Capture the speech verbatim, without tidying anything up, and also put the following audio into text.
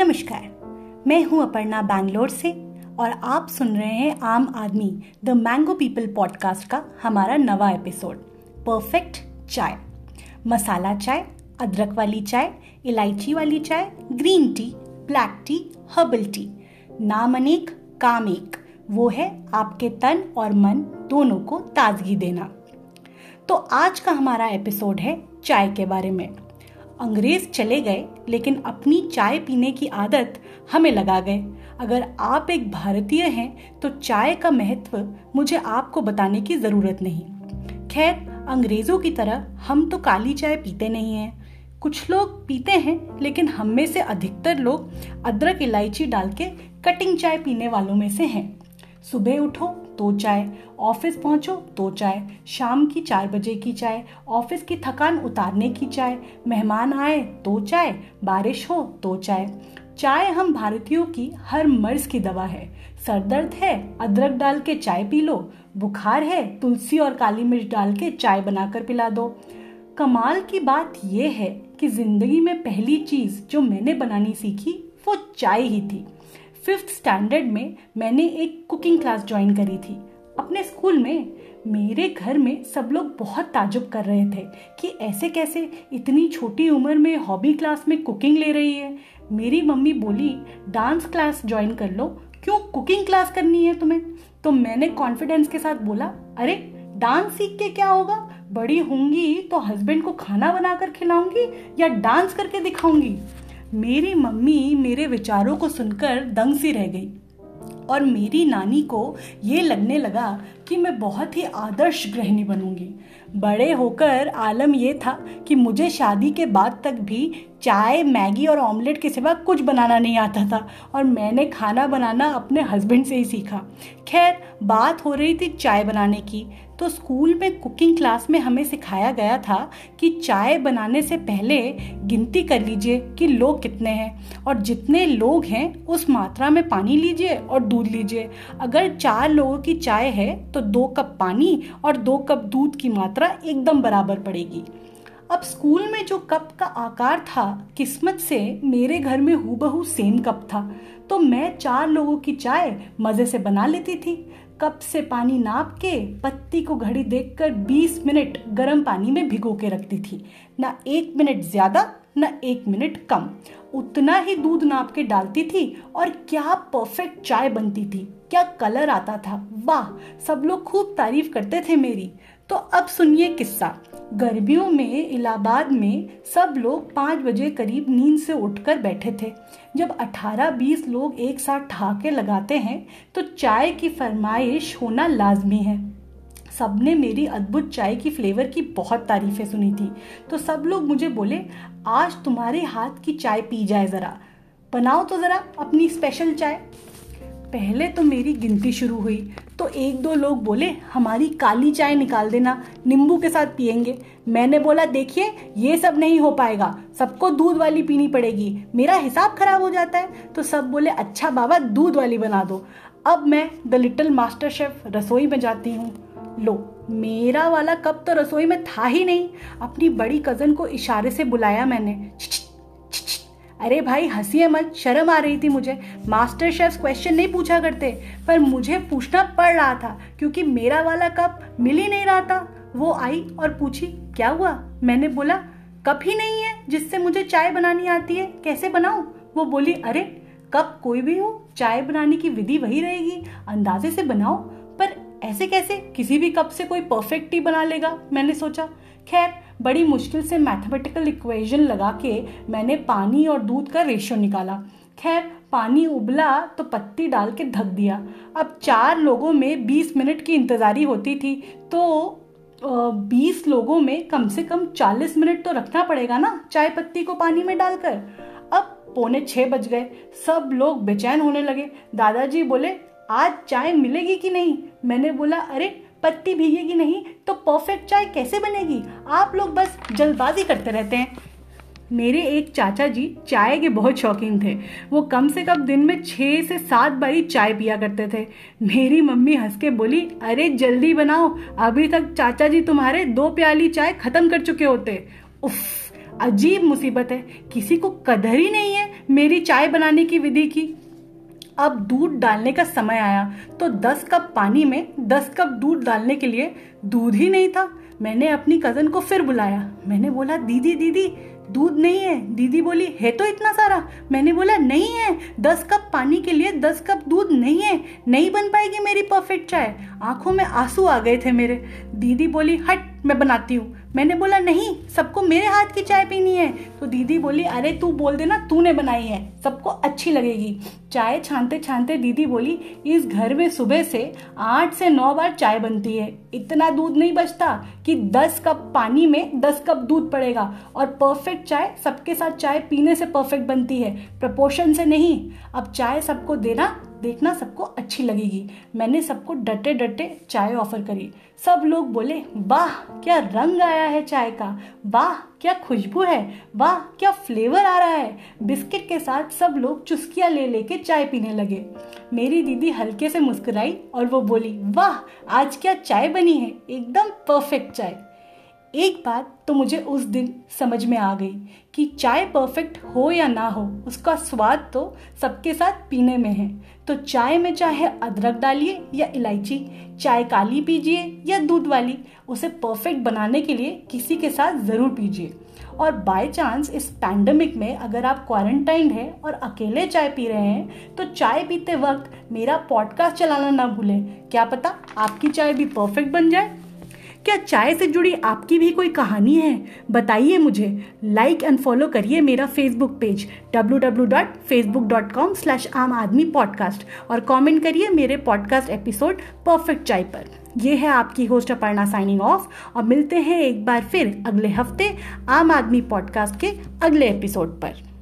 नमस्कार, मैं हूं अपर्णा बैंगलोर से और आप सुन रहे हैं आम आदमी द मैंगो पीपल पॉडकास्ट का हमारा नवा एपिसोड परफेक्ट चाय। मसाला चाय, अदरक वाली चाय, इलायची वाली चाय, green tea, black tea, herbal tea, नाम अनेक काम एक, वो है आपके तन और मन दोनों को ताजगी देना। तो आज का हमारा एपिसोड है चाय के बारे में। अंग्रेज चले गए लेकिन अपनी चाय पीने की आदत हमें लगा गए। अगर आप एक भारतीय हैं तो चाय का महत्व मुझे आपको बताने की ज़रूरत नहीं। खैर, अंग्रेज़ों की तरह हम तो काली चाय पीते नहीं हैं। कुछ लोग पीते हैं लेकिन हम में से अधिकतर लोग अदरक इलायची डाल के कटिंग चाय पीने वालों में से हैं। सुबह उठो तो चाय, ऑफिस पहुंचो तो चाय, शाम की चार बजे की चाय, ऑफिस की थकान उतारने की चाय, मेहमान आए तो चाय, बारिश हो तो चाय। चाय हम भारतीयों की हर मर्ज की दवा है। सर दर्द है, अदरक डाल के चाय पी लो। बुखार है, तुलसी और काली मिर्च डाल के चाय बनाकर पिला दो। कमाल की बात यह है कि जिंदगी में पहली चीज़ जो मैंने बनानी सीखी वो चाय ही थी। फिफ्थ स्टैंडर्ड में मैंने एक कुकिंग क्लास ज्वाइन करी थी अपने स्कूल में। मेरे घर में सब लोग बहुत ताजुब कर रहे थे कि ऐसे कैसे इतनी छोटी उम्र में हॉबी क्लास में कुकिंग ले रही है। मेरी मम्मी बोली, डांस क्लास ज्वाइन कर लो, क्यों कुकिंग क्लास करनी है तुम्हें। तो मैंने कॉन्फिडेंस के साथ बोला, अरे डांस सीख के क्या होगा, बड़ी होंगी तो हस्बैंड को खाना बनाकर खिलाऊंगी या डांस करके दिखाऊंगी। मेरी मम्मी मेरे विचारों को सुनकर दंग सी रह गई और मेरी नानी को ये लगने लगा कि मैं बहुत ही आदर्श गृहिणी बनूंगी। बड़े होकर आलम ये था कि मुझे शादी के बाद तक भी चाय, मैगी और ऑमलेट के सिवा कुछ बनाना नहीं आता था और मैंने खाना बनाना अपने हस्बैंड से ही सीखा। खैर, बात हो रही थी चाय बनाने की, तो स्कूल में कुकिंग क्लास में हमें सिखाया गया था कि चाय बनाने से पहले गिनती कर लीजिए कि लोग कितने हैं और जितने लोग हैं उस मात्रा में पानी लीजिए और दूध लीजिए। अगर चार लोगों की चाय है तो दो कप पानी और दो कप दूध की मात्रा एकदम बराबर पड़ेगी। अब स्कूल में जो कप का आकार था, किस्मत से मेरे घर में हूबहू सेम कप था, तो मैं चार लोगों की चाय मज़े से बना लेती थी। कप से पानी नाप के पत्ती को घड़ी देखकर बीस मिनट गर्म पानी में भिगो के रखती थी, ना एक मिनट ज़्यादा ना एक मिनट कम। उतना ही दूध नाप के डालती थी और क्या परफेक्ट चाय बनती थी, क्या कलर आता था, वाह, सब लोग खूब तारीफ करते थे मेरी। तो अब सुनिए किस्सा। गर्मियों में इलाहाबाद में सब लोग पाँच बजे करीब नींद से उठकर बैठे थे। जब अठारह बीस लोग एक साथ ठहाके लगाते हैं तो चाय की फरमाइश होना लाजमी है। सब ने मेरी अद्भुत चाय की फ्लेवर की बहुत तारीफ़ें सुनी थी, तो सब लोग मुझे बोले, आज तुम्हारे हाथ की चाय पी जाए, ज़रा बनाओ तो ज़रा अपनी स्पेशल चाय। पहले तो मेरी गिनती शुरू हुई तो एक दो लोग बोले, हमारी काली चाय निकाल देना, नींबू के साथ पियेंगे। मैंने बोला, देखिए ये सब नहीं हो पाएगा, सबको दूध वाली पीनी पड़ेगी, मेरा हिसाब खराब हो जाता है। तो सब बोले, अच्छा बाबा दूध वाली बना दो। अब मैं द लिटिल मास्टर शेफ रसोई में जाती हूँ। लो, मेरा वाला कप तो रसोई में था ही नहीं। अपनी बड़ी कज़न को इशारे से बुलाया मैंने, अरे भाई हंसी मत, शर्म आ रही थी मुझे। मास्टर शेफ्स क्वेश्चन नहीं पूछा करते, पर मुझे पूछना पड़ रहा था क्योंकि मेरा वाला कप मिल ही नहीं रहा था। वो आई और पूछी, क्या हुआ। मैंने बोला, कप ही नहीं है जिससे मुझे चाय बनानी आती है, कैसे बनाऊं। वो बोली, अरे कप कोई भी हो, चाय बनाने की विधि वही रहेगी, अंदाजे से बनाओ। पर ऐसे कैसे, किसी भी कप से कोई परफेक्ट टी बना लेगा, मैंने सोचा। खैर, बड़ी मुश्किल से मैथमेटिकल इक्वेशन लगा के मैंने पानी और दूध का रेशियो निकाला। खैर, पानी उबला तो पत्ती डाल के ढक दिया। अब चार लोगों में बीस मिनट की इंतज़ारी होती थी तो बीस लोगों में कम से कम चालीस मिनट तो रखना पड़ेगा ना चाय पत्ती को पानी में डालकर। अब पौने छः बज गए, सब लोग बेचैन होने लगे। दादाजी बोले, आज चाय मिलेगी कि नहीं। मैंने बोला, अरे पत्ती भीगेगी नहीं तो परफेक्ट चाय कैसे बनेगी, आप लोग बस जल्दबाजी करते रहते हैं। मेरे एक चाचा जी चाय के बहुत शौकीन थे, वो कम से कम दिन में छः से सात बारी चाय पिया करते थे। मेरी मम्मी हंस के बोली, अरे जल्दी बनाओ, अभी तक चाचा जी तुम्हारे दो प्याली चाय ख़त्म कर चुके होते। उफ, अजीब मुसीबत है, किसी को कदर ही नहीं है मेरी चाय बनाने की विधि की। अब दूध डालने का समय आया तो दस कप पानी में दस कप दूध डालने के लिए दूध ही नहीं था। मैंने अपनी कज़न को फिर बुलाया। मैंने बोला, दीदी दीदी दूध नहीं है। दीदी बोली, है तो इतना सारा। मैंने बोला, नहीं है, दस कप पानी के लिए दस कप दूध नहीं है, नहीं बन पाएगी मेरी परफेक्ट चाय। आंखों में आंसू आ गए थे मेरे। दीदी बोली, हट मैं बनाती हूँ। मैंने बोला, नहीं, सबको मेरे हाथ की चाय पीनी है। तो दीदी बोली, अरे तू बोल देना तूने बनाई है, सबको अच्छी लगेगी। चाय छानते छानते दीदी बोली, इस घर में सुबह से आठ से नौ बार चाय बनती है। इतना दूध नहीं बचता कि दस कप पानी में दस कप दूध पड़ेगा। और परफेक्ट चाय सबके साथ चाय पीने से परफेक्ट बनती है, प्रपोर्शन से नहीं। अब चाय सबको देना, देखना सबको अच्छी लगेगी। मैंने सबको डटे डटे चाय ऑफर करी। सब लोग बोले, वाह क्या रंग आया है चाय का, वाह क्या खुशबू है, वाह क्या फ्लेवर आ रहा है। बिस्किट के साथ सब लोग चुस्कियाँ ले लेके चाय पीने लगे। मेरी दीदी हल्के से मुस्कुराई और वो बोली, वाह आज क्या चाय बनी है, एकदम परफेक्ट चाय। एक बात तो मुझे उस दिन समझ में आ गई कि चाय परफेक्ट हो या ना हो, उसका स्वाद तो सबके साथ पीने में है। तो चाय में चाहे अदरक डालिए या इलायची, चाय काली पीजिए या दूध वाली, उसे परफेक्ट बनाने के लिए किसी के साथ ज़रूर पीजिए। और बाय चांस इस पैंडमिक में अगर आप क्वारंटाइन हैं और अकेले चाय पी रहे हैं तो चाय पीते वक्त मेरा पॉडकास्ट चलाना ना भूलें। क्या पता आपकी चाय भी परफेक्ट बन जाए। क्या चाय से जुड़ी आपकी भी कोई कहानी है? बताइए मुझे। लाइक एंड फॉलो करिए मेरा Facebook page W W W dot Facebook dot com slash Aam Aadmi podcast और कमेंट करिए मेरे पॉडकास्ट एपिसोड परफेक्ट चाय पर। यह है आपकी होस्ट अपर्णा साइनिंग ऑफ, और मिलते हैं एक बार फिर अगले हफ्ते आम आदमी पॉडकास्ट के अगले एपिसोड पर।